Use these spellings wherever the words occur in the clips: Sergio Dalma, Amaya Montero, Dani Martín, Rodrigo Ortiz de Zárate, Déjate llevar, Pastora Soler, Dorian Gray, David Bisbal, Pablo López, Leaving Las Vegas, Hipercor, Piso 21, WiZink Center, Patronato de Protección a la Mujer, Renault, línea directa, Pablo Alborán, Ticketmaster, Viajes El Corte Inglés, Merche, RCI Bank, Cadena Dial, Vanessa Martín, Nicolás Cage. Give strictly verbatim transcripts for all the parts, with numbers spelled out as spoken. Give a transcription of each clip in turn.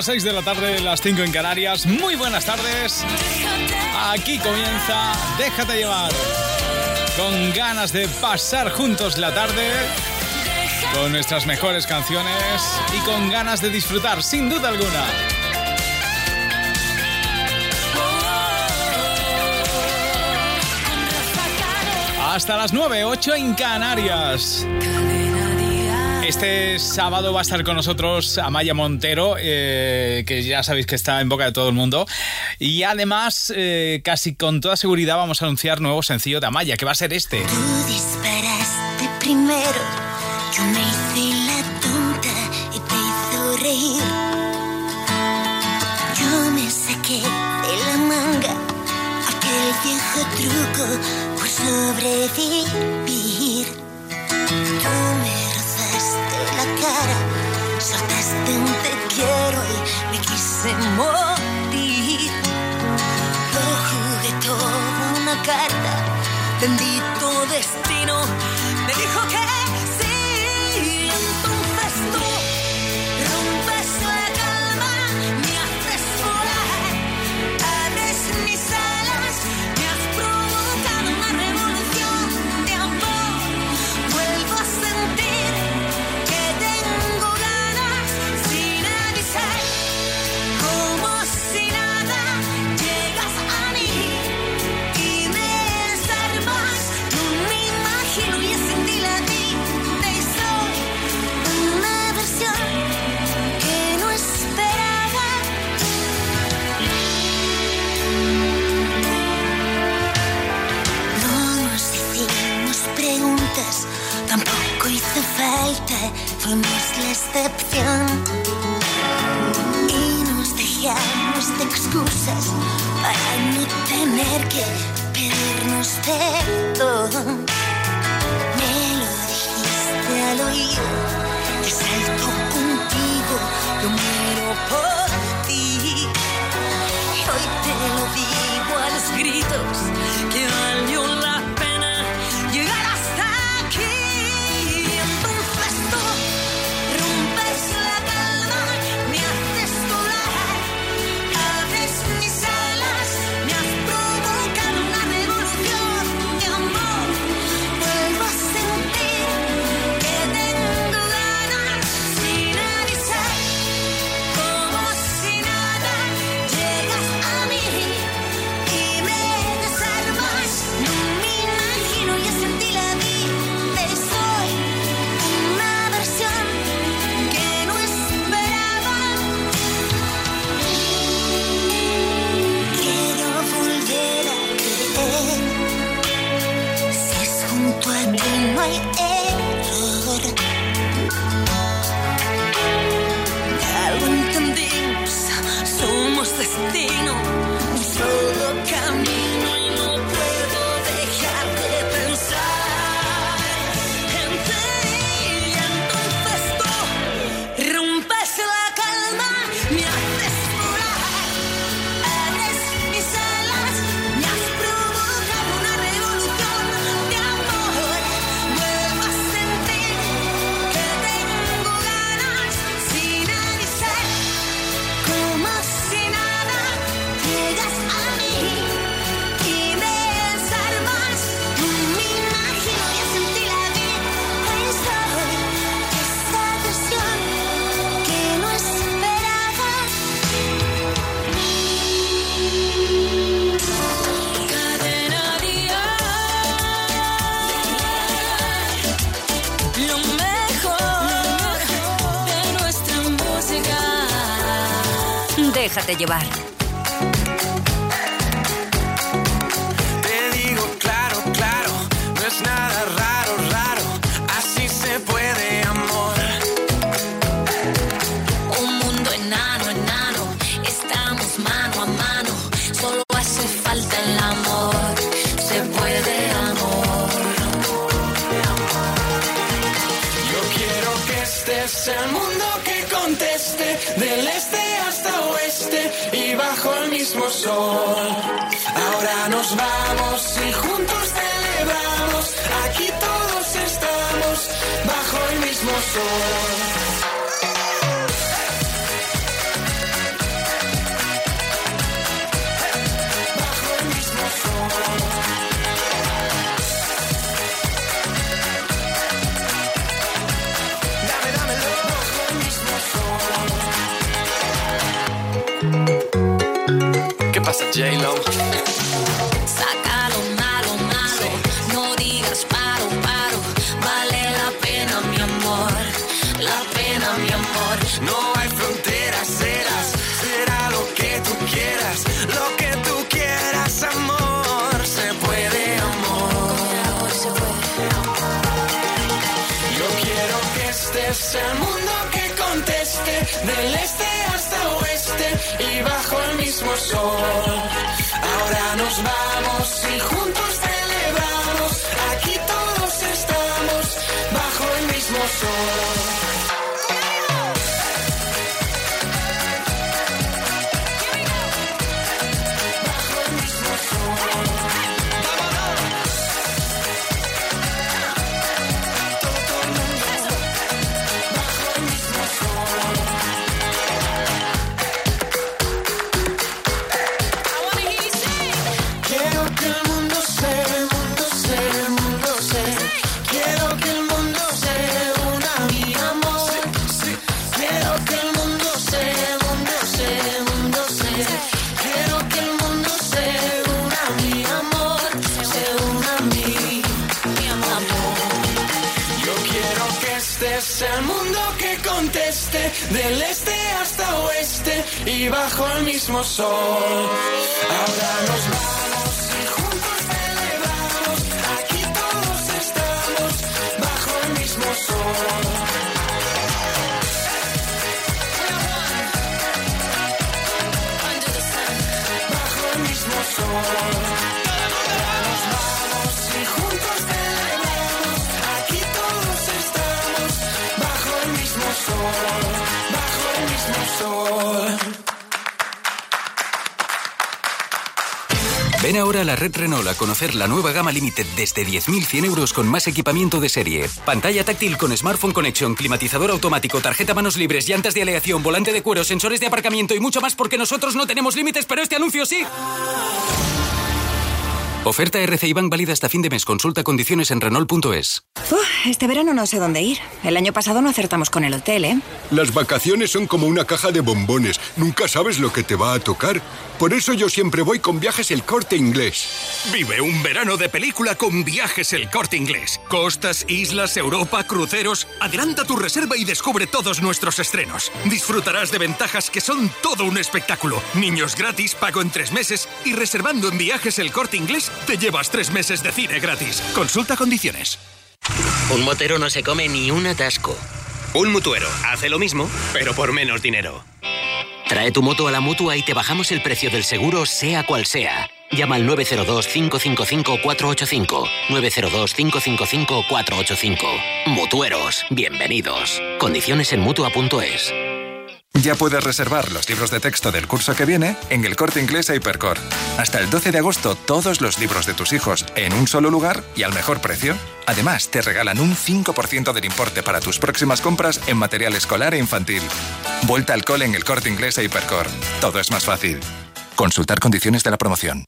las seis de la tarde, las cinco en Canarias. Muy buenas tardes. Aquí comienza Déjate llevar. Con ganas de pasar juntos la tarde, con nuestras mejores canciones y con ganas de disfrutar, sin duda alguna. Hasta las nueve, ocho en Canarias. Este sábado va a estar con nosotros Amaya Montero, eh, que ya sabéis que está en boca de todo el mundo. Y además, eh, casi con toda seguridad vamos a anunciar nuevo sencillo de Amaya, que va a ser este. Tú disparaste primero, yo me hice la tonta y te hizo reír. Yo me saqué de la manga aquel viejo truco por sobrevivir. Tú la cara, soltaste un te quiero y me quise morir. Lo jugué todo una carta, bendito destino me dijo que sí. Entonces tú rompes la calma, me haces volar, abres mis alas, me has provocado una revolución de amor. Vuelvo a sentir preguntas, tampoco hizo falta, fuimos la excepción y nos dejamos de excusas para no tener que pedirnos perdón. Me lo dijiste al oído, te salto contigo, yo muero por ti. Y hoy te lo digo a los gritos que valió la pena. Déjate llevar. Te digo claro, claro, no es nada raro, raro, así se puede amor. Un mundo enano, enano, estamos mano a mano, solo hace falta el amor, se puede amor. Yo quiero que estés el mundo que conteste, del este hasta hoy. Y bajo el mismo sol, ahora nos vamos y juntos celebramos. Aquí todos estamos bajo el mismo sol. J-Lo. Saca lo malo, malo, no digas paro, paro, vale la pena, mi amor, la pena, mi amor. No hay fronteras, serás, será lo que tú quieras, lo que tú quieras, amor. Se puede, amor, se puede, amor. Yo quiero que estés el mundo que conteste, del este hasta oeste y bajo el mismo sol. Ahora nos vamos y juntos celebramos, aquí todos estamos bajo el mismo sol. Del este hasta oeste y bajo el mismo sol. Ahora nos vamos y juntos celebramos. Aquí todos estamos bajo el mismo sol. Bajo el mismo sol. Ahora nos vamos y juntos celebramos. Aquí todos estamos bajo el mismo sol. Ven ahora a la red Renault a conocer la nueva gama Limited desde diez mil cien euros con más equipamiento de serie. Pantalla táctil con smartphone connection, climatizador automático, tarjeta manos libres, llantas de aleación, volante de cuero, sensores de aparcamiento y mucho más, porque nosotros no tenemos límites, pero este anuncio sí. Oferta R C I Bank válida hasta fin de mes. Consulta condiciones en Renault punto es. Uh, este verano no sé dónde ir. El año pasado no acertamos con el hotel, ¿eh? Las vacaciones son como una caja de bombones. Nunca sabes lo que te va a tocar. Por eso yo siempre voy con Viajes El Corte Inglés. Vive un verano de película con Viajes El Corte Inglés. Costas, islas, Europa, cruceros. Adelanta tu reserva y descubre todos nuestros estrenos. Disfrutarás de ventajas que son todo un espectáculo. Niños gratis, pago en tres meses y reservando en Viajes El Corte Inglés te llevas tres meses de cine gratis. Consulta condiciones. Un motero no se come ni un atasco. Un mutuero hace lo mismo, pero por menos dinero. Trae tu moto a la Mutua y te bajamos el precio del seguro, sea cual sea. Llama al nueve cero dos, cinco cinco cinco, cuatro ocho cinco. nueve cero dos, cinco cinco cinco, cuatro ocho cinco. Mutueros, bienvenidos. Condiciones en mutua punto es. Ya puedes reservar los libros de texto del curso que viene en El Corte Inglés a Hipercor. Hasta el doce de agosto, todos los libros de tus hijos en un solo lugar y al mejor precio. Además, te regalan un cinco por ciento del importe para tus próximas compras en material escolar e infantil. Vuelta al cole en El Corte Inglés a Hipercor. Todo es más fácil. Consultar condiciones de la promoción.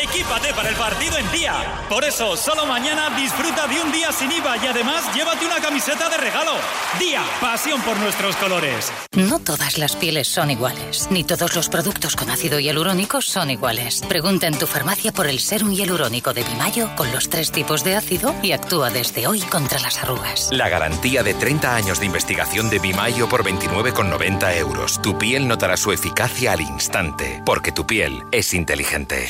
Equípate para el partido en día. Por eso, solo mañana disfruta de un día sin I V A y además llévate una camiseta de regalo. Día, pasión por nuestros colores. No todas las pieles son iguales, ni todos los productos con ácido hialurónico son iguales. Pregunta en tu farmacia por el serum hialurónico de Bimayo con los tres tipos de ácido y actúa desde hoy contra las arrugas. La garantía de treinta años de investigación de Bimayo por veintinueve con noventa euros. Tu piel notará su eficacia al instante, porque tu piel es inteligente.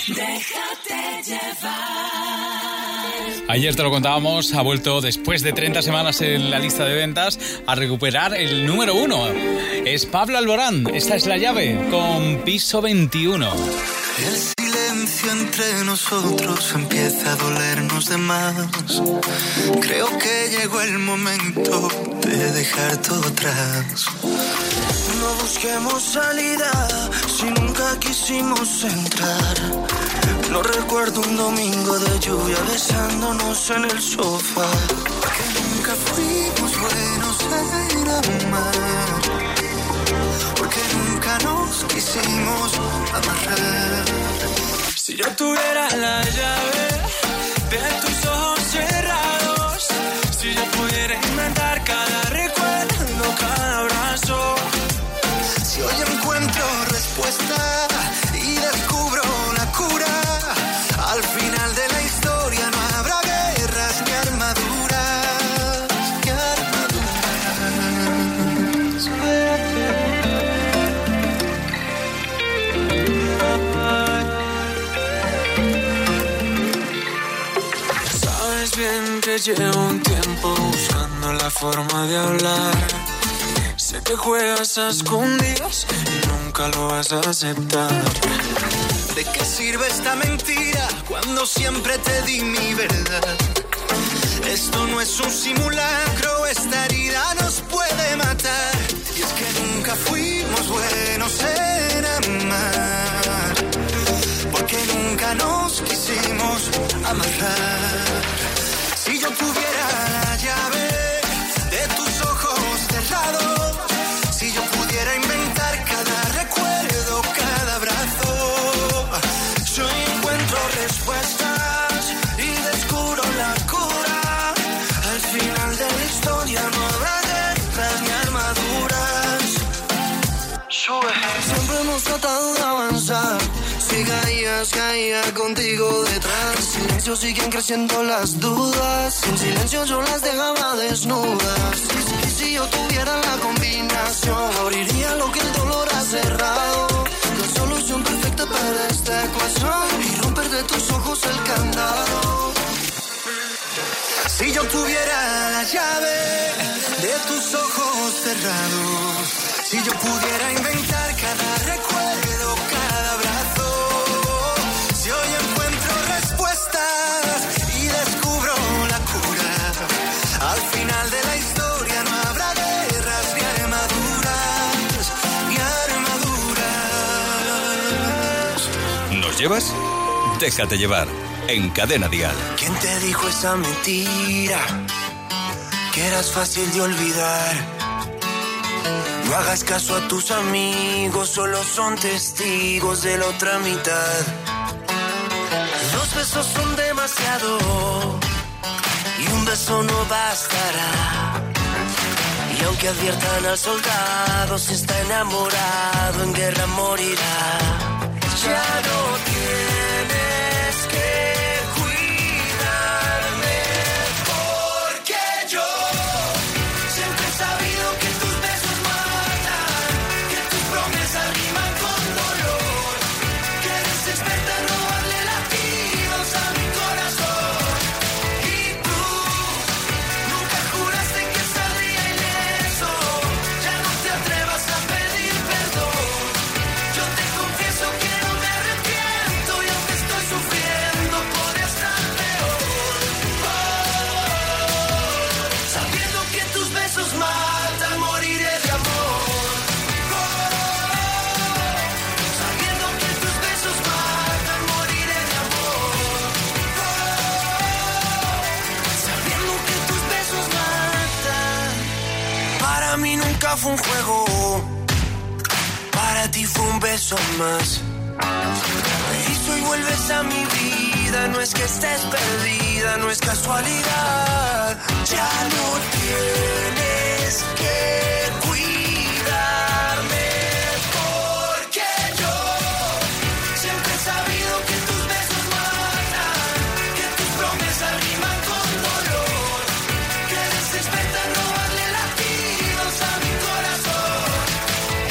Ayer te lo contábamos, ha vuelto después de treinta semanas en la lista de ventas a recuperar el número uno. Es Pablo Alborán, esta es la llave, con Piso veintiuno. El silencio entre nosotros empieza a dolernos de más. Creo que llegó el momento de dejar todo atrás. No busquemos salida si nunca quisimos entrar. No recuerdo un domingo de lluvia besándonos en el sofá. Que nunca fuimos buenos en amar, porque nunca nos quisimos amarrar. Si yo tuviera la llave de tus ojos cerrados, si yo pudiera inventar cada recuerdo, cada abrazo. Si hoy encuentro respuesta y descubro quieres, llevo un tiempo buscando la forma de hablar. Sé que juegas a escondidas y nunca lo vas a aceptar. ¿De qué sirve esta mentira cuando siempre te di mi verdad? Esto no es un simulacro, esta herida nos puede matar. Y es que nunca fuimos buenos en amar, porque nunca nos quisimos amarrar. Si yo tuviera la llave de tus ojos cerrados, si yo pudiera inventar cada recuerdo, cada abrazo, yo encuentro respuestas y descubro la cura. Al final de la historia no habrá letras ni armaduras. Sube. Siempre hemos tratado de avanzar. Si caías, caía contigo detrás. En silencio siguen creciendo las dudas. En silencio yo las dejaba desnudas. Y si yo tuviera la combinación, abriría lo que el dolor ha cerrado. La solución perfecta para esta ecuación y romper de tus ojos el candado. Si yo tuviera la llave de tus ojos cerrados, si yo pudiera inventar cada recuerdo, cada abrazo. Al final de la historia no habrá guerras ni armaduras, ni armaduras. ¿Nos llevas? Déjate llevar, en Cadena Dial. ¿Quién te dijo esa mentira? Que eras fácil de olvidar. No hagas caso a tus amigos, solo son testigos de la otra mitad. Dos besos son demasiado. Y un beso no bastará. Y aunque adviertan al soldado, si está enamorado, en guerra morirá. Ya no tienes que cuidarme, porque yo siempre he sabido que tus besos matan, que tus promesas riman con dolor, que eres experta en robarle latidos a mi corazón. Fue un juego, para ti fue un beso más. Y hoy vuelves a mi vida, no es que estés perdida, no es casualidad. Ya no tienes que cuidarme, porque yo siempre he sabido que tus besos matan, que tus promesas riman con dolor, que eres experta en robarle latidos a mi corazón.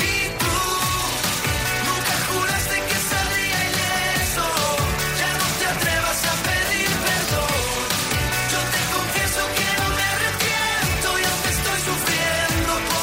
Y tú nunca juraste que saldría ileso. Ya no te atrevas a pedir perdón. Yo te confieso que no me arrepiento y aunque estoy sufriendo por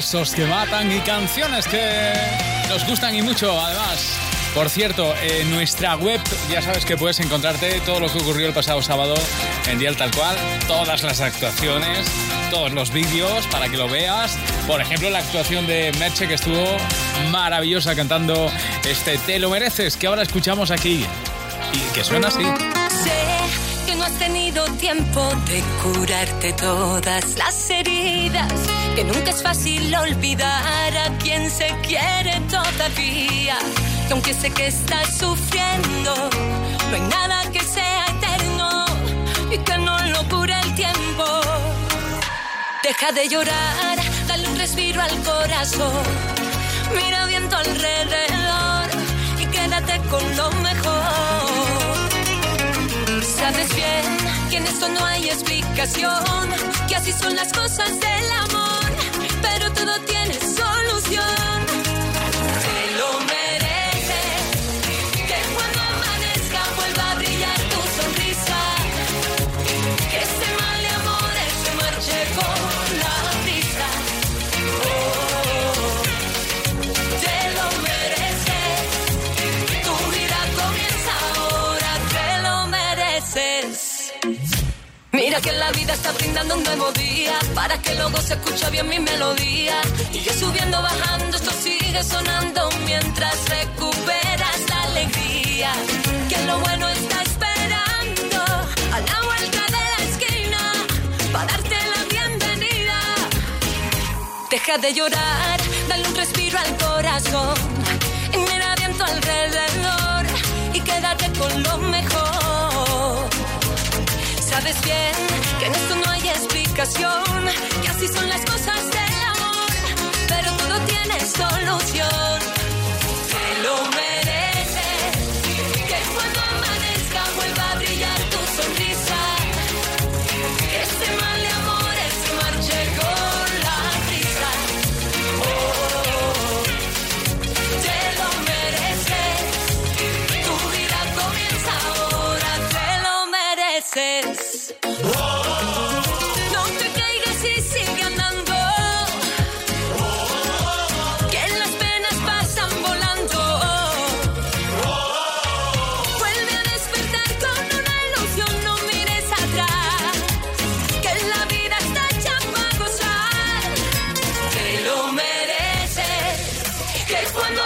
besos que matan y canciones que nos gustan y mucho, además. Por cierto, en nuestra web ya sabes que puedes encontrarte todo lo que ocurrió el pasado sábado en Dial Tal Cual, todas las actuaciones, todos los vídeos para que lo veas. Por ejemplo, la actuación de Merche, que estuvo maravillosa cantando este Te lo mereces, que ahora escuchamos aquí y que suena así. Sé que no has tenido tiempo de curarte todas las heridas, que nunca es fácil olvidar a quien se quiere todavía. Que aunque sé que estás sufriendo, no hay nada que sea eterno y que no lo cure el tiempo. Deja de llorar, dale un respiro al corazón, mira bien tu alrededor y quédate con lo mejor. Sabes bien que en esto no hay explicación, que así son las cosas del amor, pero todo tiene solución. Te lo mereces. Mira que la vida está brindando un nuevo día, para que luego se escucha bien mi melodía. Y yo subiendo, bajando, esto sigue sonando mientras recuperas la alegría. Que lo bueno está esperando a la vuelta de la esquina, para darte la bienvenida. Deja de llorar, dale un respiro al corazón, y mira bien tu alrededor y quédate con lo mejor. Sabes bien que en esto no hay explicación, que así son las cosas del amor, pero todo tiene solución. Te lo mereces, que cuando amanezca vuelva a brillar tu sonrisa, que este mal de amores se marche con la brisa. Oh, te lo mereces, tu vida comienza ahora, te lo mereces. Que este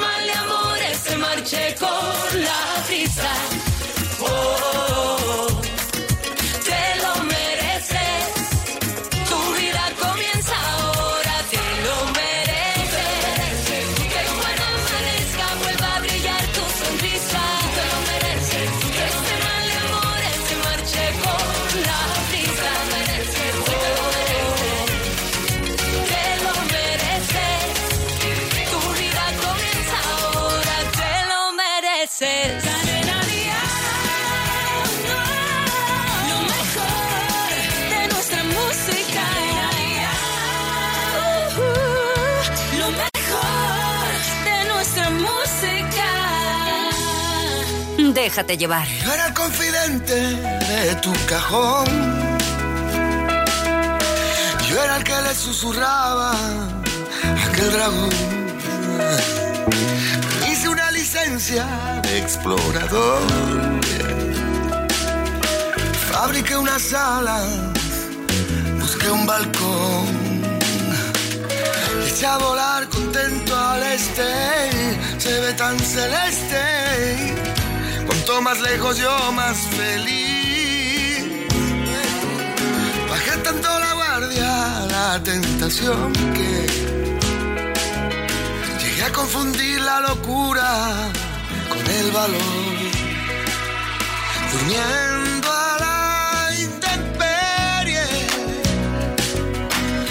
mal de amores se marche con la brisa. Oh, oh, oh, te lo mereces. Tu vida comienza ahora. Te lo mereces. Que cuando amanezca vuelva a brillar tu sonrisa. Te lo mereces. Que este mal de amores se marche con la brisa. Oh, Cadena Dial, lo mejor de nuestra música. Cadena Dial, uh, uh, lo mejor de nuestra música. Déjate llevar. Yo era el confidente de tu cajón, yo era el que le susurraba a aquel dragón. De explorador, fabriqué unas alas, busqué un balcón, eché a volar contento al este, se ve tan celeste, cuanto más lejos yo más feliz, bajé tanto la guardia, la tentación que... a confundir la locura con el valor, durmiendo a la intemperie,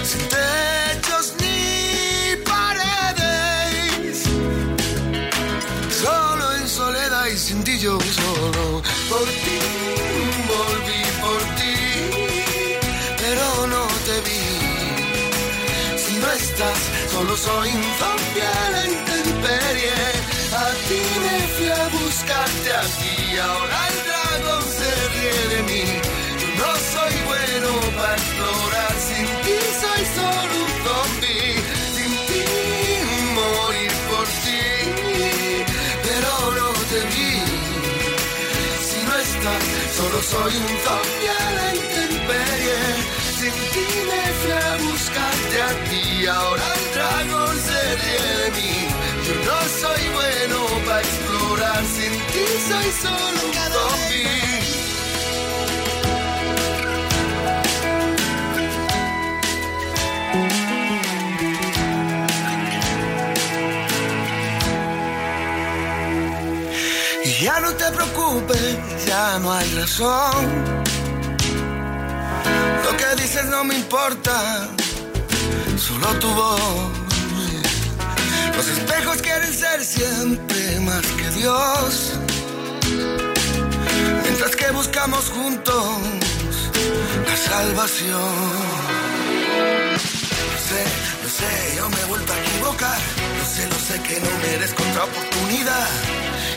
sin techos ni paredes, solo en soledad y sin ti yo solo. Por ti volví, por ti, pero no te vi. Si no estás, solo soy infante a la intemperie. A ti me fui a buscarte, a ti ahora el dragón se ríe de mí. No soy bueno para explorar, sin ti soy solo un zombie. Sin ti morir por ti, pero no te vi. Si no estás, solo soy un zombie a la intemperie. Sin ti me fui a buscarte a ti, ahora el dragón se ríe de mí. Yo no soy bueno para explorar, sin ti soy solo un zombie. Ya no te preocupes, ya no hay razón. Lo que dices no me importa, solo tu voz. Los espejos quieren ser siempre más que Dios, mientras que buscamos juntos la salvación. No sé, no sé, yo me he vuelto a equivocar. No sé, no sé que no merezco otra oportunidad.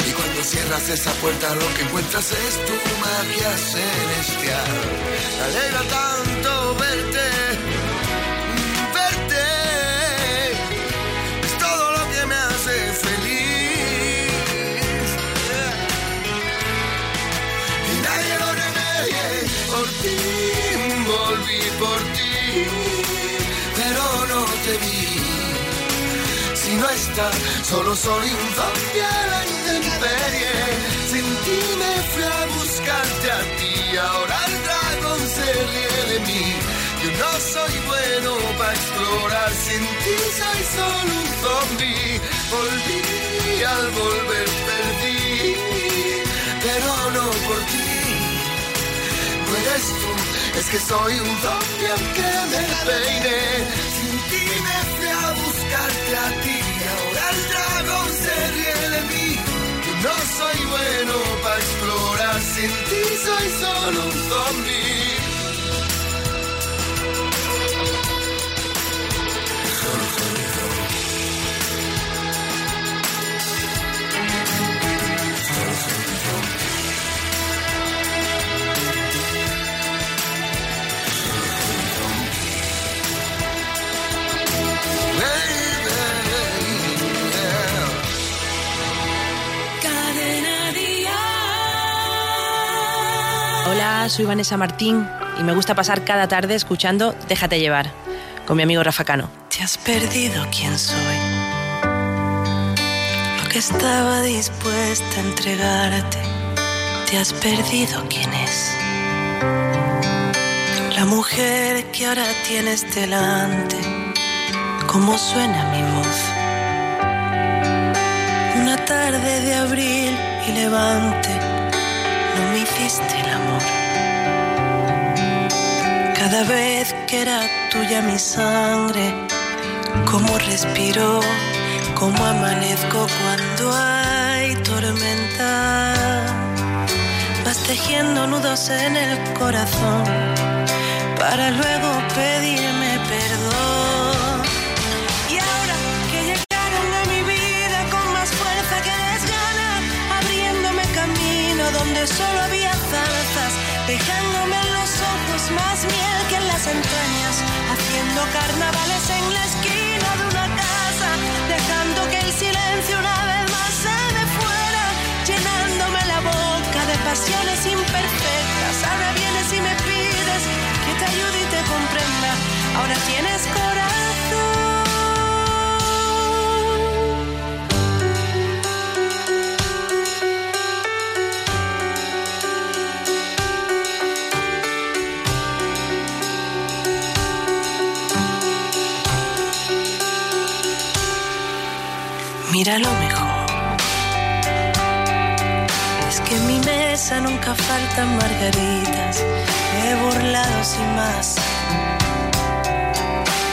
Y cuando cierras esa puerta, lo que encuentras es tu magia celestial. Me alegra tanto verte, verte. Es todo lo que me hace feliz. Y nadie lo remedia. Por ti, volví por ti. Pero no te vi. Si no estás, solo soy un zombie a la intemperie. Sin ti me fui a buscarte a ti, ahora el dragón se ríe de mí. Yo no soy bueno para explorar, sin ti soy solo un zombie. Volví y al volver perdí, pero no por ti. No eres tú. Es que soy un zombie aunque me peine. Sin ti me fui a buscarte a ti, ahora el dragón se ríe de mí. Yo no soy bueno para explorar, sin ti soy solo un zombie. Solo soy un zombie. Solo soy un zombie. Hola, soy Vanessa Martín y me gusta pasar cada tarde escuchando Déjate llevar con mi amigo Rafa Cano. Te has perdido quién soy, lo que estaba dispuesta a entregarte. Te has perdido quién es la mujer que ahora tienes delante. Cómo suena mi voz, una tarde de abril y levante. No me hiciste el amor. Cada vez que era tuya mi sangre, cómo respiro, cómo amanezco cuando hay tormenta. Vas tejiendo nudos en el corazón para luego pedirme perdón. Y ahora que llegaron a mi vida con más fuerza que desgana, abriéndome camino donde solo había zarzas, dejándome en los ojos más miel que en las entrañas, haciendo carnavales en la esquina de una casa, dejando que el silencio una vez más se me fuera, llenándome la boca de pasiones imperfectas. Ahora vienes y me pides que te ayude y te comprenda. Ahora tienes corazón. Mira lo mejor, es que en mi mesa nunca faltan margaritas, me he burlado sin más.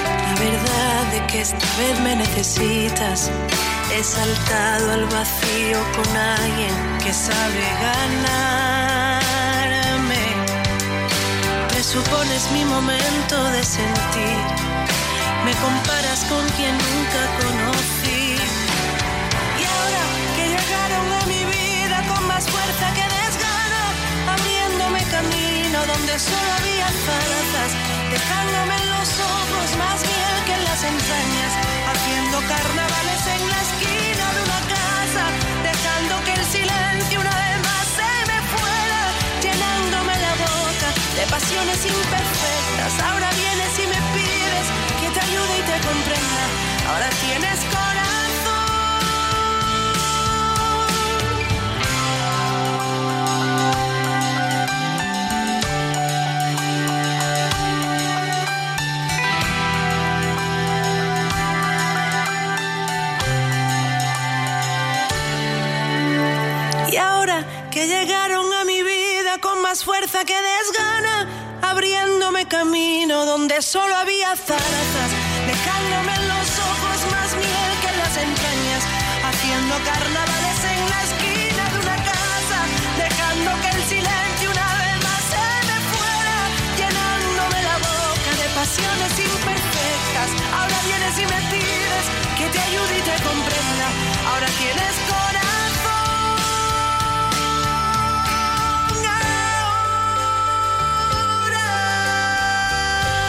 La verdad de que esta vez me necesitas, he saltado al vacío con alguien que sabe ganarme. Presupones mi momento de sentir, me comparas con quien nunca conocí. Fuerza que desgana, abriéndome camino donde solo es más miel que en las entrañas, haciendo carnavales en la esquina de una casa, dejando que el silencio una vez más se me fuera, llenándome la boca de pasiones imperfectas. Ahora vienes y me pides que te ayude y te comprenda, ahora tienes corazón. Que llegaron a mi vida con más fuerza que desgana, abriéndome camino donde solo había zarzas, dejándome en los ojos más miel que en las entrañas, haciendo carnavales en la esquina de una casa, dejando que el silencio una vez más se me fuera, llenándome la boca de pasiones imperfectas. Ahora vienes y me pides que te ayude y te comprenda, ahora tienes corazón.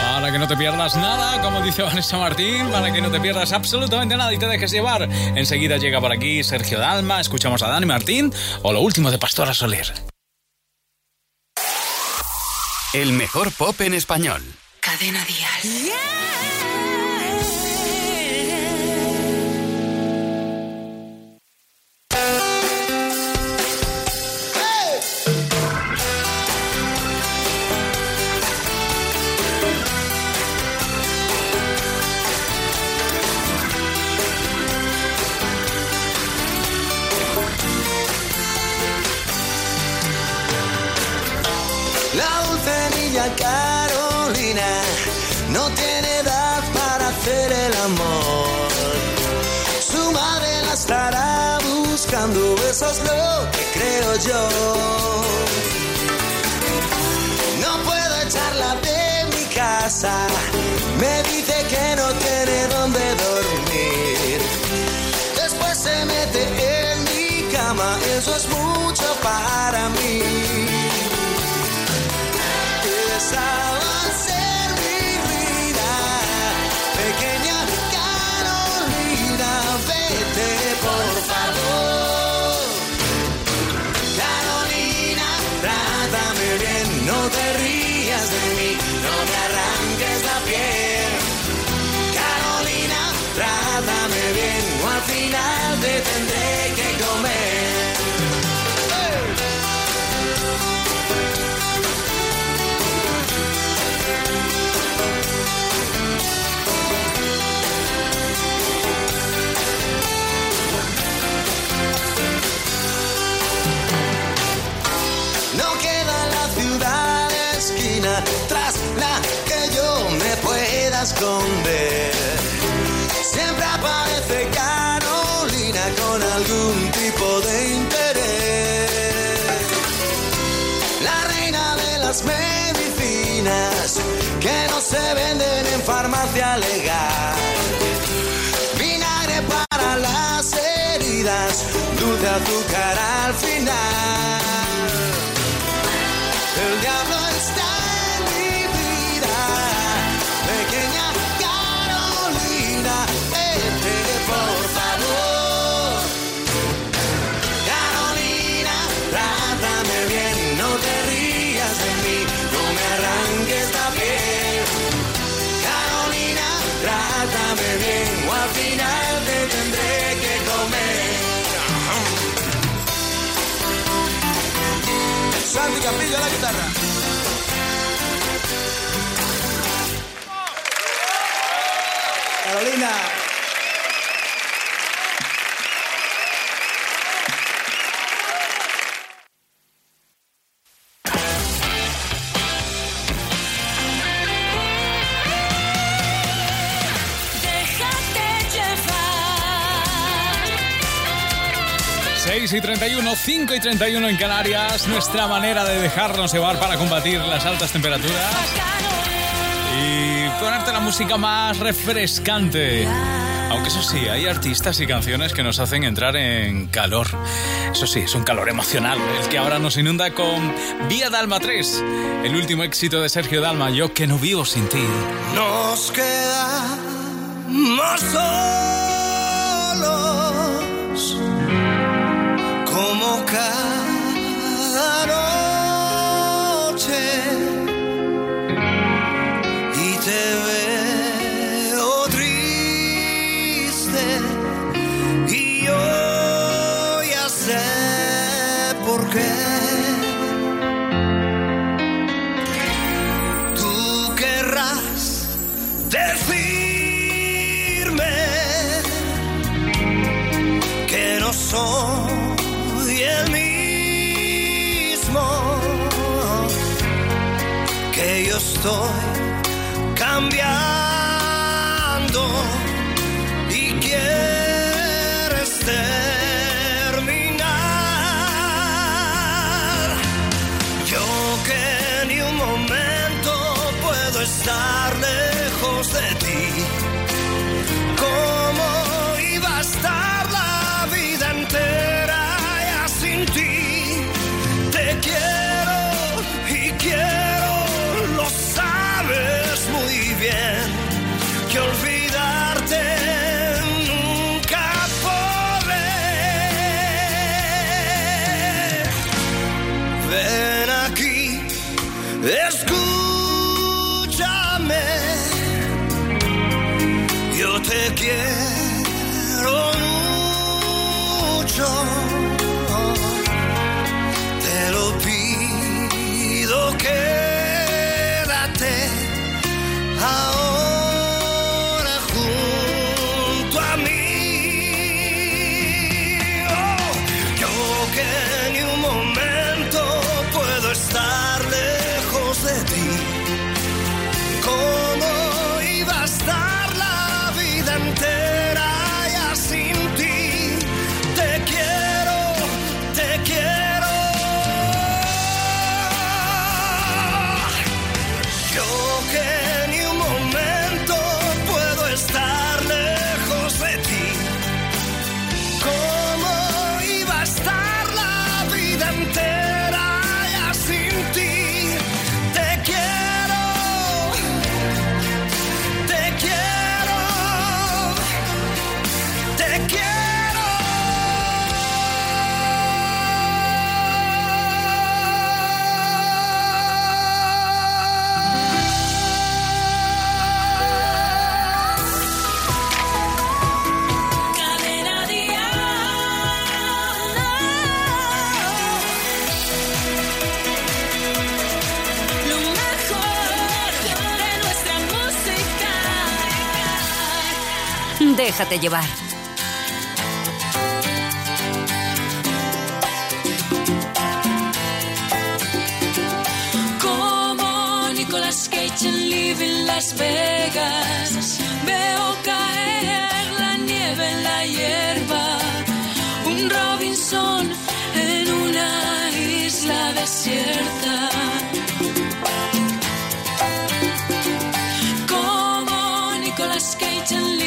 Para que no te pierdas nada, como dice Vanessa Martín, para que no te pierdas absolutamente nada y te dejes llevar. Enseguida llega por aquí Sergio Dalma, escuchamos a Dani Martín o lo último de Pastora Soler. El mejor pop en español. Cadena Dial. Yeah. Hey. Carolina no tiene edad para hacer el amor. Su madre la estará buscando, eso es lo que creo yo. No puedo echarla de mi casa, me dice que no tiene dónde dormir. Después se mete en mi cama, eso es mucho para mí. Esa va a ser mi vida, pequeña Carolina, vete por favor. Carolina, trátame bien, no te rías de mí, no me arranques la piel. Carolina, trátame bien, o al final te tendré que comer. Tras la que yo me pueda esconder, siempre aparece Carolina con algún tipo de interés. La reina de las medicinas que no se venden en farmacia legal. Vinagre para las heridas, dulce azúcar al final. El diablo está Santi Capilla la guitarra. Carolina. seis y treinta y uno, cinco y treinta y uno en Canarias. Nuestra manera de dejarnos llevar para combatir las altas temperaturas y ponerte la música más refrescante. Aunque eso sí, hay artistas y canciones que nos hacen entrar en calor. Eso sí, es un calor emocional, el que ahora nos inunda con Vía Dalma tres, el último éxito de Sergio Dalma, Yo que no vivo sin ti. Nos quedamos solos como cada noche. Soy el mismo, que yo estoy cambiando y quieres terminar. Yo que ni un momento puedo estar lejos de ti, ¿cómo iba a estar? Quiero mucho, te lo pido, quédate ahora junto a mí. Oh, yo que ni un momento puedo estar lejos de ti, ¿cómo iba a estar? Déjate llevar. Como Nicolás Cage en Leaving Las Vegas, veo caer la nieve en la hierba. Un Robinson en una isla desierta. Como Nicolás Cage en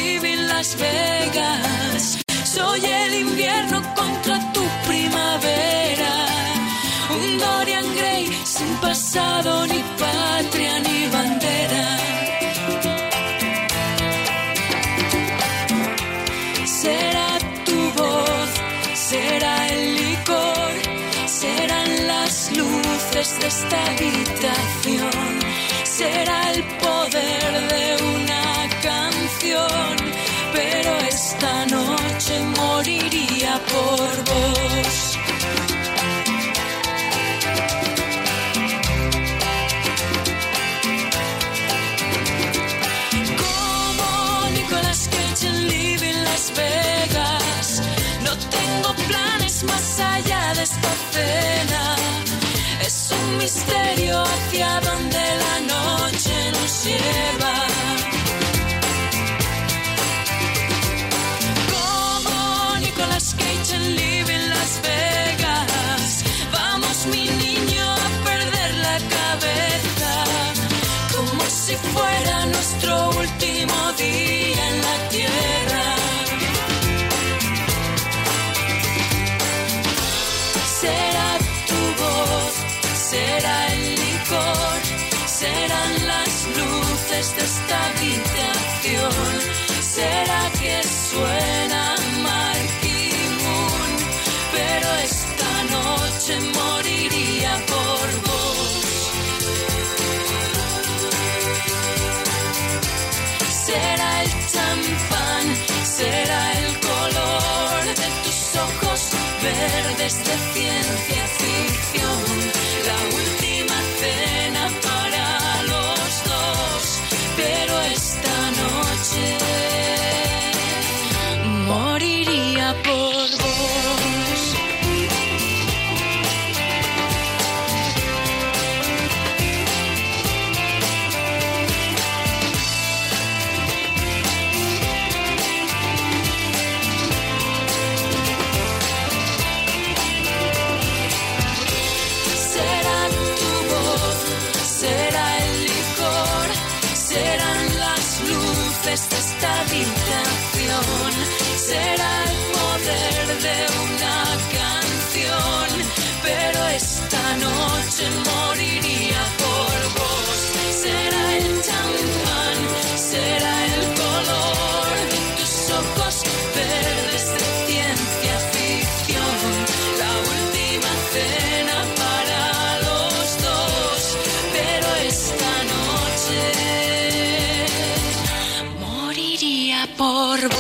Las Vegas, soy el invierno contra tu primavera. Un Dorian Gray sin pasado, ni patria, ni bandera. Será tu voz, será el licor, serán las luces de esta habitación, será el poder de una canción. Pero esta noche moriría por vos. Como Nicolás Cage en Leaving Las Vegas, no tengo planes más allá de esta cena. Es un misterio hacia donde la noche nos lleva. En Leaving Las Vegas, vamos mi niño a perder la cabeza, como si fuera nuestro último día en la tierra. verdes de ciencia ficción, la última cena para los dos, pero esta noche moriría por vos. Esta habitación será el poder de una canción, pero esta noche moriría por vos. Será el champán, será el color de tus ojos verdes de ciencia ficción, la última cena para los dos, pero esta noche por vos.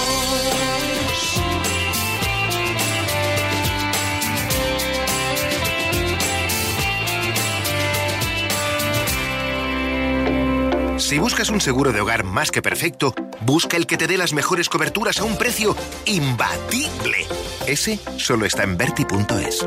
Si buscas un seguro de hogar más que perfecto, busca el que te dé las mejores coberturas a un precio imbatible. Ese solo está en verti punto es.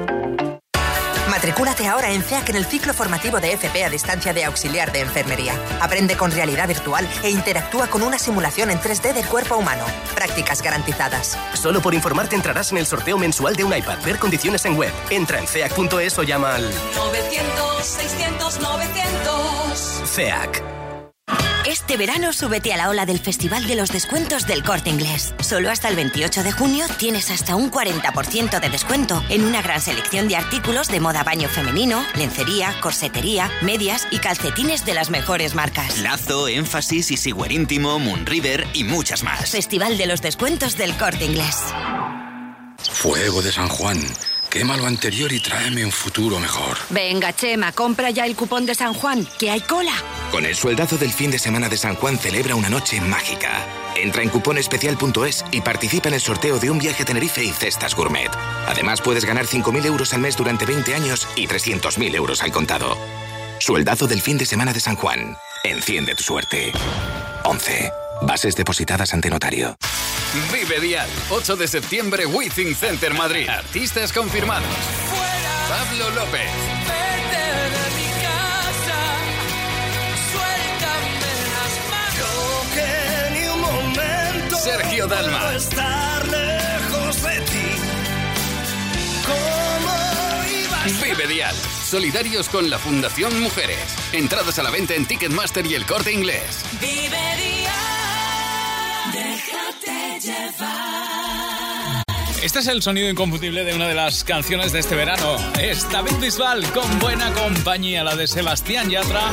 Matricúlate ahora en C E A C en el ciclo formativo de F P a distancia de auxiliar de enfermería. Aprende con realidad virtual e interactúa con una simulación en tres D del cuerpo humano. Prácticas garantizadas. Solo por informarte entrarás en el sorteo mensual de un iPad. Ver condiciones en web. Entra en ceac punto es o llama al nueve cero cero, seis cero cero, nueve cero cero. C E A C. Este verano súbete a la ola del Festival de los Descuentos del Corte Inglés. Solo hasta el veintiocho de junio tienes hasta un cuarenta por ciento de descuento en una gran selección de artículos de moda baño femenino, lencería, corsetería, medias y calcetines de las mejores marcas. Lazo, Énfasis, Easywear Íntimo, Moonriver y muchas más. Festival de los Descuentos del Corte Inglés. Fuego de San Juan. Quema lo anterior y tráeme un futuro mejor. Venga, Chema, compra ya el cupón de San Juan, que hay cola. Con el sueldazo del fin de semana de San Juan celebra una noche mágica. Entra en cupón especial punto es y participa en el sorteo de un viaje a Tenerife y cestas gourmet. Además, puedes ganar cinco mil euros al mes durante veinte años y trescientos mil euros al contado. Sueldazo del fin de semana de San Juan. Enciende tu suerte. once. Bases depositadas ante notario. Vive Dial, ocho de septiembre, WiZink Center, Madrid. Artistas confirmados: fuera, Pablo López, vete de mi casa, suéltame las manos, que ni un momento, Sergio Dalma, puedo estar lejos de ti, como ibas. Vive Dial, solidarios con la Fundación Mujeres. Entradas a la venta en Ticketmaster y El Corte Inglés. Vive Dial. Déjate llevar. Este es el sonido inconfundible de una de las canciones de este verano. Es David Bisbal con Buena Compañía, la de Sebastián Yatra,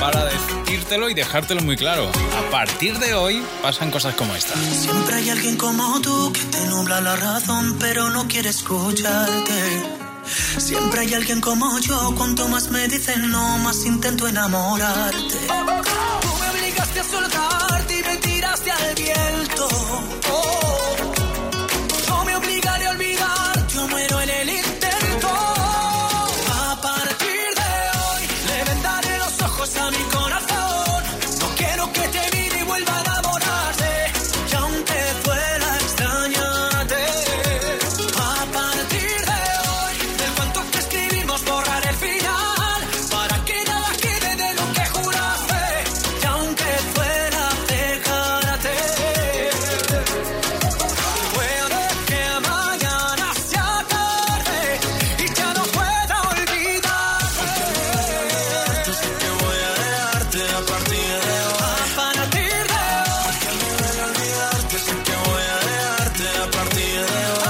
para decírtelo y dejártelo muy claro. A partir de hoy pasan cosas como esta. Siempre hay alguien como tú que te nubla la razón, pero no quiere escucharte. Siempre hay alguien como yo, cuanto más me dicen no, más intento enamorarte. Tú me obligaste a soltarte y me tiraste al viento. Oh, no me obligaré a olvidar, yo muero en el intento. A partir de hoy, le vendaré los ojos a mi corazón. No quiero que te mire y vuelva a enamorarte, y aunque fuera extrañarte. A partir de hoy, del cuento que escribimos borraré el final, para que nada quede de lo que juraste, y aunque fuera dejarte. Puede que mañana sea tarde y ya no pueda olvidarte. Yo sé que voy a dejarte a partir de hoy. A partir de hoy. Que no voy a olvidarte, sé que voy a dejarte a partir de hoy.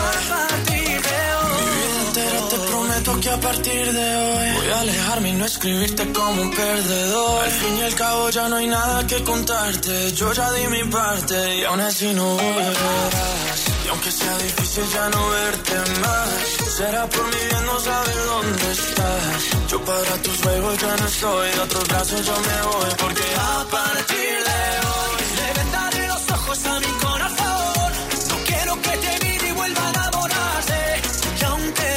A partir de hoy. Mi vida entera te prometo que a partir de hoy voy a alejarme y no escribirte como un perdedor. Al fin y al cabo ya no hay nada que contarte. Yo ya di mi parte y aún así no volverás. Y aunque sea difícil ya no verte más, será por mi bien no saber dónde estás. Yo para tus juegos ya no estoy, de otros brazos yo me voy. Porque a partir de hoy le vendaré los ojos a mi corazón. No quiero que te mire y vuelva a enamorarse, y aunque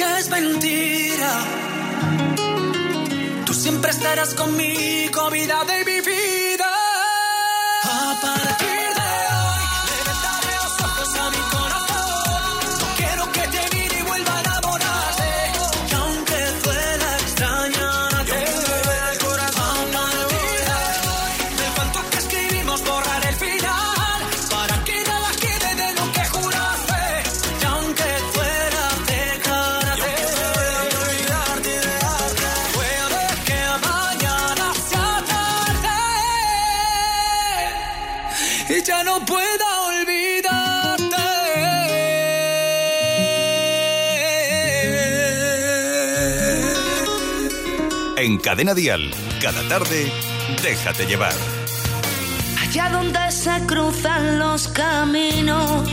que es mentira. Tú siempre estarás conmigo, vida de mi vida. A partir de hoy, le vendaré los ojos a mi corazón. No quiero que te mire y vuelva a enamorarse. Y aunque duela extrañar, aunque duela el corazón. A partir de hoy, del cuento que escribimos borraré el final, para que nada quede de lo que juraste. Y aunque duela dejar de olvidarte y dejarte, puede que mañana sea tarde y ya no pueda en Cadena Dial, cada tarde, déjate llevar. Allá donde se cruzan los caminos,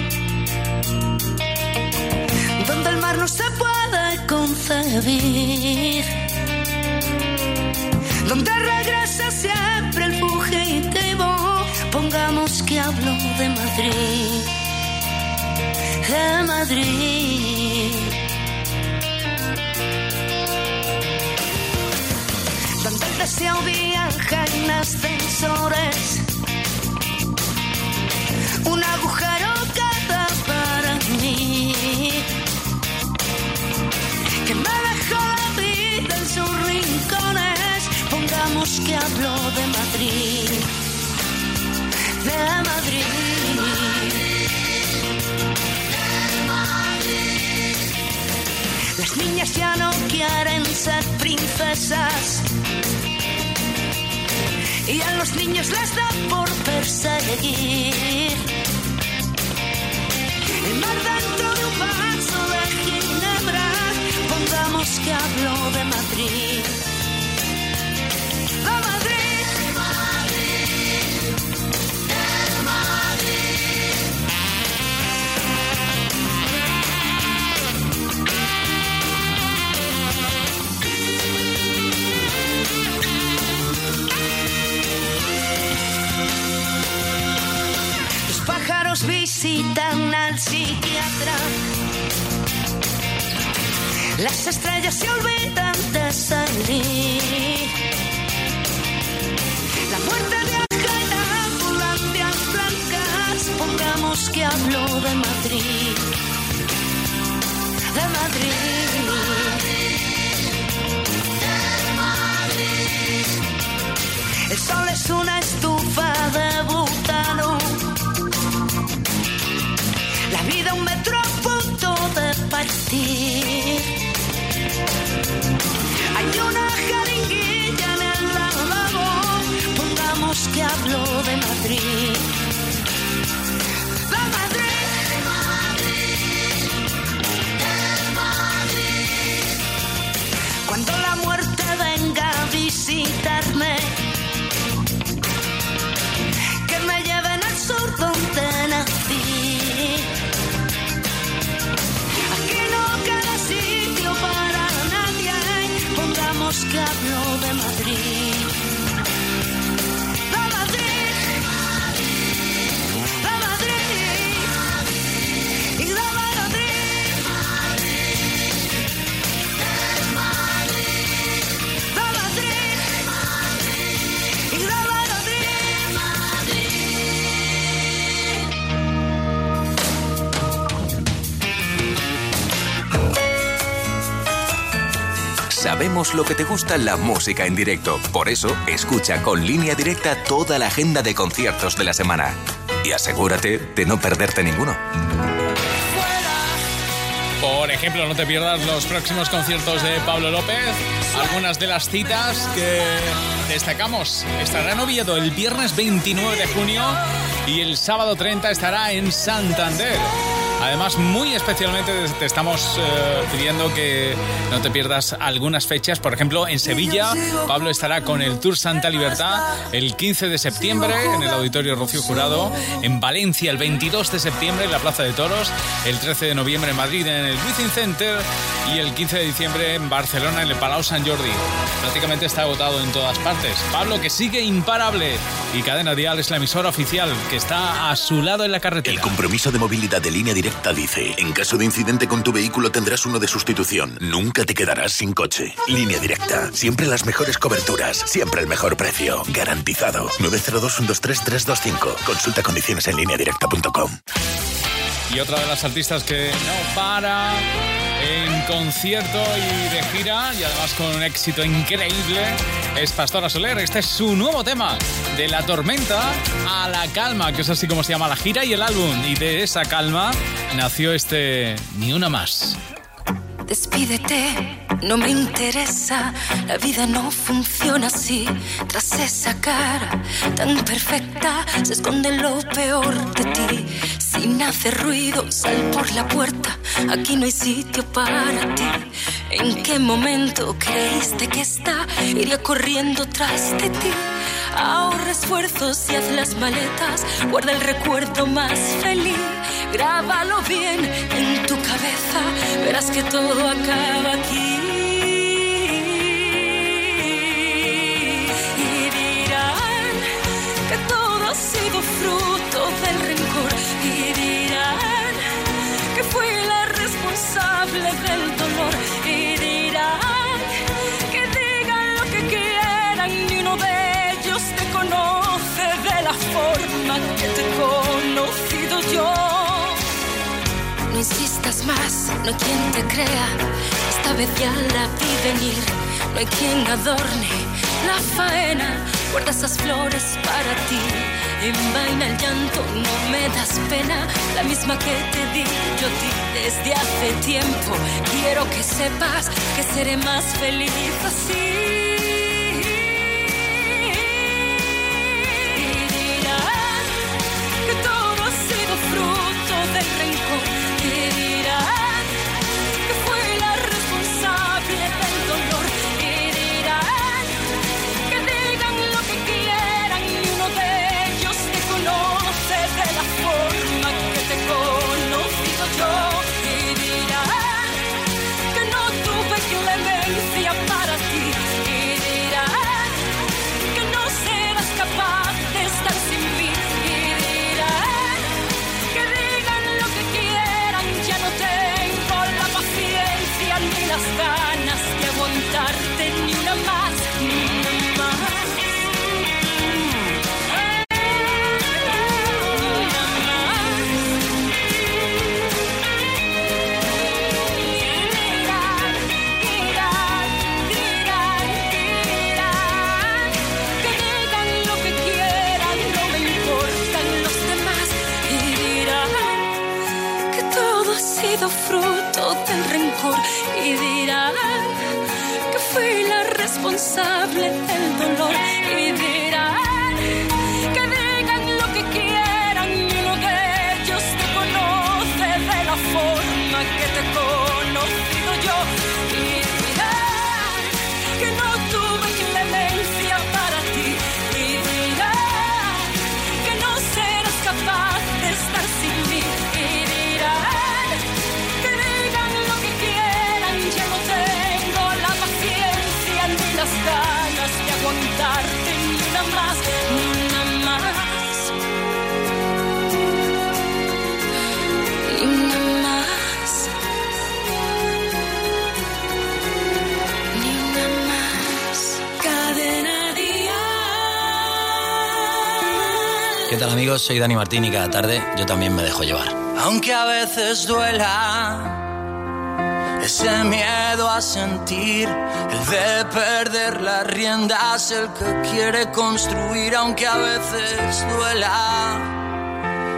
donde el mar no se puede concebir, donde regresa siempre el fugitivo, pongamos que hablo de Madrid, de Madrid. El deseo viaja en ascensores, un agujero queda para mí, que me dejó la vida en sus rincones, pongamos que hablo de Madrid, de Madrid. Las niñas ya no quieren ser princesas y a los niños les da por perseguir. El mar dentro de un vaso de ginebra, pongamos que hablo de Madrid, de Madrid, de Madrid, de Madrid. Los pájaros visitan al psiquiatra, las estrellas se olvidan de salir, la muerte viaja en ambulancias blancas, pongamos que hablo de Madrid, de Madrid, de Madrid. El sol es una estufa de butano, la vida un metro a punto de partir. Hay una jeringuilla en el lavabo, pongamos que hablo de Madrid, de Madrid, de Madrid, de Madrid. Cuando la muerte venga a visitarme, donde nací, aquí no queda sitio para nadie, pongamos que hablo de Madrid, de Madrid, de Madrid, y de Madrid, de Madrid. Sabemos lo que te gusta la música en directo. Por eso, escucha con Línea Directa toda la agenda de conciertos de la semana. Y asegúrate de no perderte ninguno. Por ejemplo, no te pierdas los próximos conciertos de Pablo López. Algunas de las citas que destacamos. Estará en Oviedo el viernes veintinueve de junio y el sábado treinta estará en Santander. Además, muy especialmente te estamos eh, pidiendo que no te pierdas algunas fechas. Por ejemplo, en Sevilla, Pablo estará con el Tour Santa Libertad el quince de septiembre en el Auditorio Rocío Jurado. En Valencia, el veintidós de septiembre en la Plaza de Toros. El trece de noviembre en Madrid, en el WiZink Center. Y el quince de diciembre en Barcelona, en el Palau Sant Jordi. Prácticamente está agotado en todas partes. Pablo, que sigue imparable. y Cadena Dial es la emisora oficial que está a su lado en la carretera. El compromiso de movilidad de Línea Directa dice: en caso de incidente con tu vehículo tendrás uno de sustitución. Nunca te quedarás sin coche. Línea Directa. Siempre las mejores coberturas. Siempre el mejor precio. Garantizado. nueve cero dos, uno dos tres, tres dos cinco. Consulta condiciones en línea directa punto com. Y otra de las artistas que no para en concierto y de gira, y además con un éxito increíble, es Pastora Soler. Este es su nuevo tema, De la tormenta a la calma, que es así como se llama la gira y el álbum. Y de esa calma nació este Ni una más. Despídete, no me interesa, la vida no funciona así. Tras esa cara tan perfecta se esconde lo peor de ti. Sin hacer ruido, sal por la puerta, aquí no hay sitio para ti. ¿En qué momento creíste que esta iría corriendo tras de ti? Ahorra esfuerzos y haz las maletas, guarda el recuerdo más feliz. Grábalo bien en tu cabeza, verás que todo acaba aquí. Y dirán que todo ha sido fruto del rencor. Y dirán que fui la responsable del dolor. Y dirán que digan lo que quieran, ni uno de ellos te conoce de la forma que te he conocido yo. No insistas más, no hay quien te crea, esta vez ya la vi venir. No hay quien adorne la faena, guarda esas flores para ti. Envaina el llanto, no me das pena, la misma que te di yo a ti. Desde hace tiempo quiero que sepas que seré más feliz así. Y dirán que todo ha sido fruto del rencor. Y dirán que fui la responsable del dolor. Y dirán que digan lo que quieran, y uno de ellos te conoce de la forma que te he conocido yo. Y dirán que no tuve clemencia para ti. Y dirán que no serás capaz de estar sin mí. Y dirán que digan lo que quieran, ya no tengo la paciencia ni las ganas de aguantarte ni una más, ni una más. Fruto del rencor. Y dirán que fui la responsable del dolor. Y dirán que digan lo que quieran, y uno de ellos te conoce de la forma que te he conocido yo. Y dirán que no tuve clemencia para ti. Y dirán que no serás capaz de estar sin mí. Y dirán las ganas de aguantarte ni una más, ni una más, ni una más, ni una más. Cadena Dial. ¿Qué tal, amigos? Soy Dani Martín y cada tarde yo también me dejo llevar. Aunque a veces duela ese miedo a sentir, el de perder las riendas, el que quiere construir, aunque a veces duela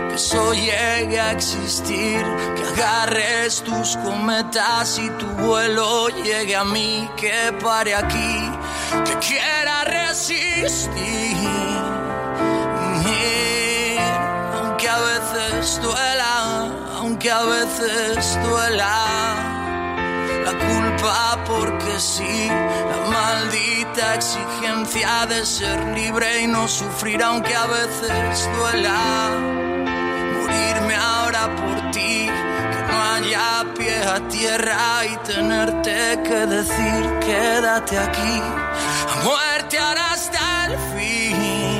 que eso llegue a existir, que agarres tus cometas y tu vuelo llegue a mí, que pare aquí, que quiera resistir, aunque a veces duela, aunque a veces duela. La culpa porque sí, la maldita exigencia de ser libre y no sufrir aunque a veces duela. Morirme ahora por ti, que no haya pie a tierra y tenerte que decir quédate aquí. A muerte ahora hasta el fin.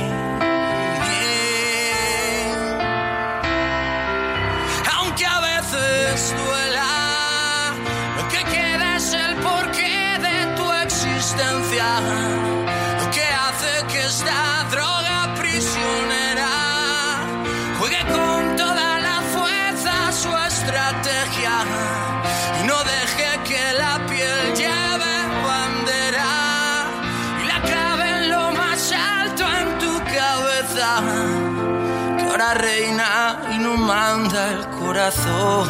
ciudad que ahora reina y nos manda el corazón.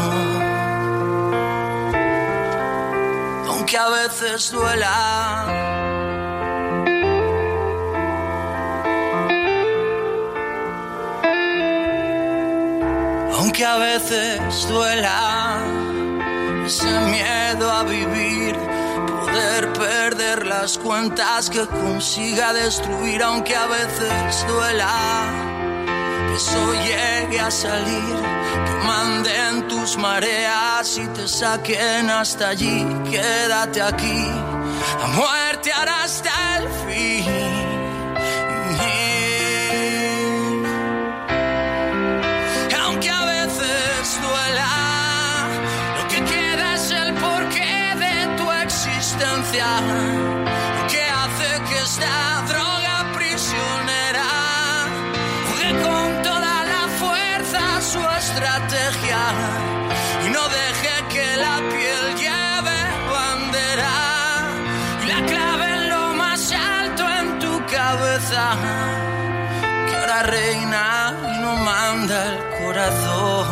Aunque a veces duela. Aunque a veces duela ese miedo a vivir, poder perder las cuentas que consiga destruir. Aunque a veces duela que eso llegue a salir, que manden tus mareas y te saquen hasta allí. Quédate aquí, la muerte hará hasta el fin. Lo que hace que esta droga prisionera juegue con toda la fuerza su estrategia y no deje que la piel lleve bandera y la clave en lo más alto en tu cabeza, que ahora reina y no manda el corazón.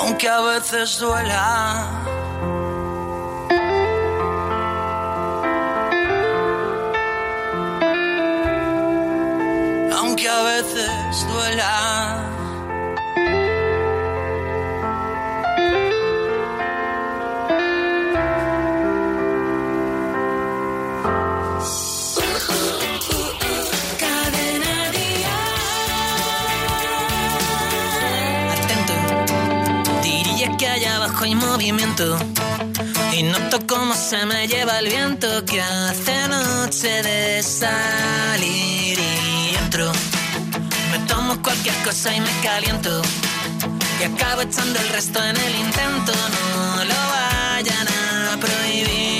Aunque a veces duela. Aunque a veces duela. Cadena Dial. Atento. Diría que allá abajo hay movimiento y noto cómo se me lleva el viento, que hace noche de salir y entro. Me tomo cualquier cosa y me caliento y acabo echando el resto en el intento. No lo vayan a prohibir.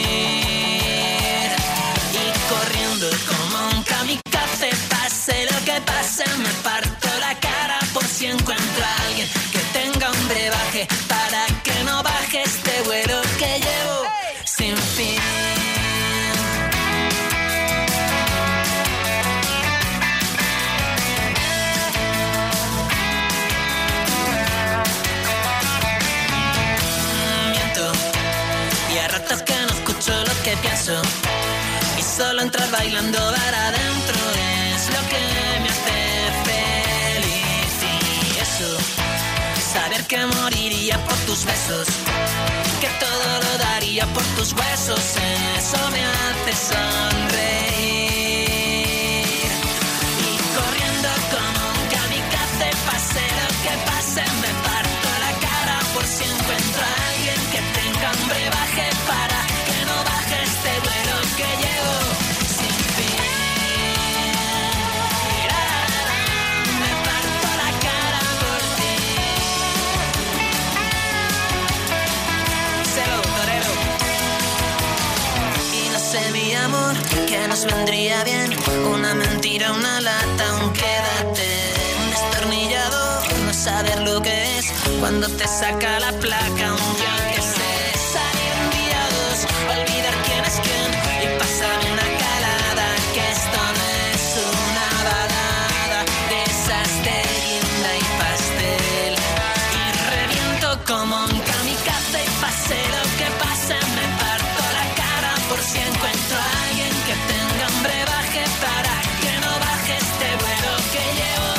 Y corriendo como un kamikaze, pase lo que pase, me parto la cara por si encuentro a alguien que tenga un brebaje para que no baje este vuelo que llevo sin fin. Que pienso y solo entrar bailando para adentro es lo que me hace feliz. Y eso, saber que moriría por tus besos, que todo lo daría por tus huesos, eso me hace sonreír. Y corriendo como un kamikaze, pase lo que pase, me parto la cara por si encuentro a alguien que tenga un brebaje para que no baje vuelo que llevo sin fin. Me parto la cara por ti. Celo, torero. Y no sé, mi amor, que nos vendría bien una mentira, una lata, un quédate, un destornillador, no saber lo que es cuando te saca la placa, un yo que sé, salir un día o dos, olvidar que y pásame una calada, que esto no es una balada de esas de guinda y pastel. Y reviento como un kamikaze y pase lo que pase, me parto la cara por si encuentro a alguien que tenga un brebaje para que no baje este vuelo que llevo.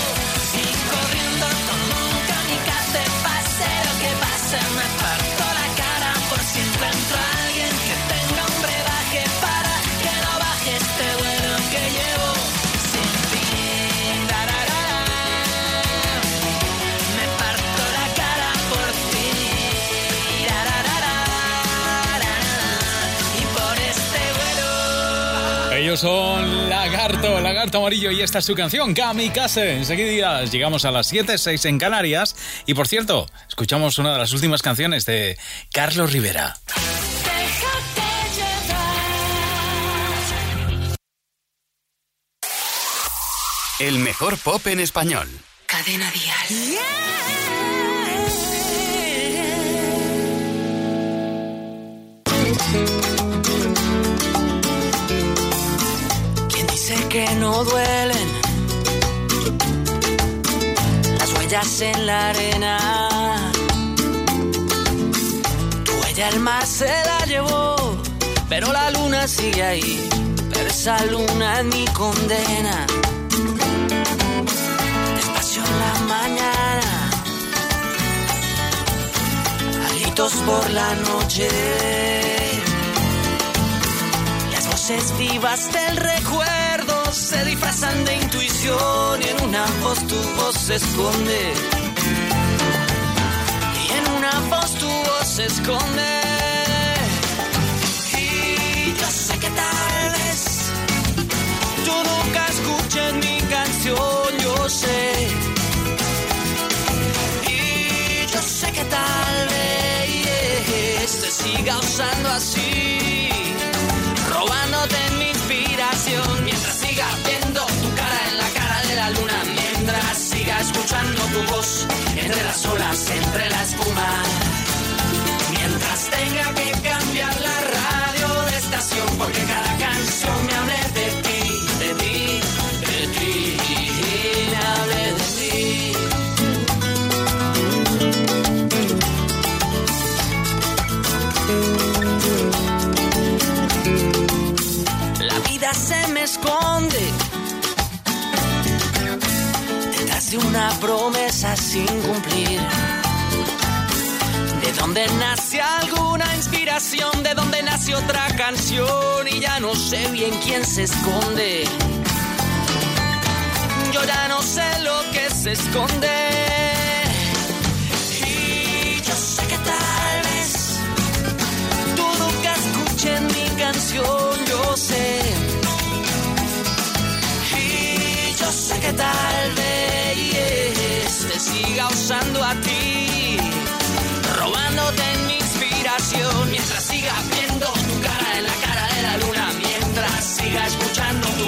Y corriendo como un kamikaze, pase lo que pase, me parto la cara por si encuentro a alguien que tenga un brebaje para que no baje este vuelo que llevo sin fin. La, la, la, la. Me parto la cara por ti. La, la, la, la, la, la. Y por este vuelo. Ellos son Lagarto, Lagarto Amarillo, y esta es su canción, Kamikaze. Enseguida llegamos a las siete, seis en Canarias. Y por cierto, escuchamos una de las últimas canciones de Carlos Rivera. El mejor pop en español. Cadena Dial. Yeah. ¿Quién dice sé que no duelen las huellas en la arena. Tu huella el mar se la llevó, pero la luna sigue ahí. Pero esa luna es mi condena. Despacio en la mañana, a gritos por la noche. Vivas del recuerdo se disfrazan de intuición, y en una voz tu voz se esconde, y en una voz tu voz se esconde. Y yo sé que tal vez tú nunca escuches mi canción, yo sé. Y yo sé que tal vez te siga usando así, robándote mi inspiración, mientras siga viendo tu cara en la cara de la luna, mientras siga escuchando tu voz entre las olas, entre la espuma, mientras tenga que cambiar la radio de estación, porque cada canción me hable de ti, de ti, de ti, me hable de ti. Se me esconde detrás de una promesa sin cumplir. De donde nace alguna inspiración, de donde nace otra canción, y ya no sé bien quién se esconde. Yo ya no sé lo que se esconde. Y yo sé que tal vez tú nunca escuches mi canción, yo sé. Yo sé que tal vez te siga usando a ti, robándote mi inspiración, mientras siga viendo tu cara en la cara de la luna, mientras siga escuchando.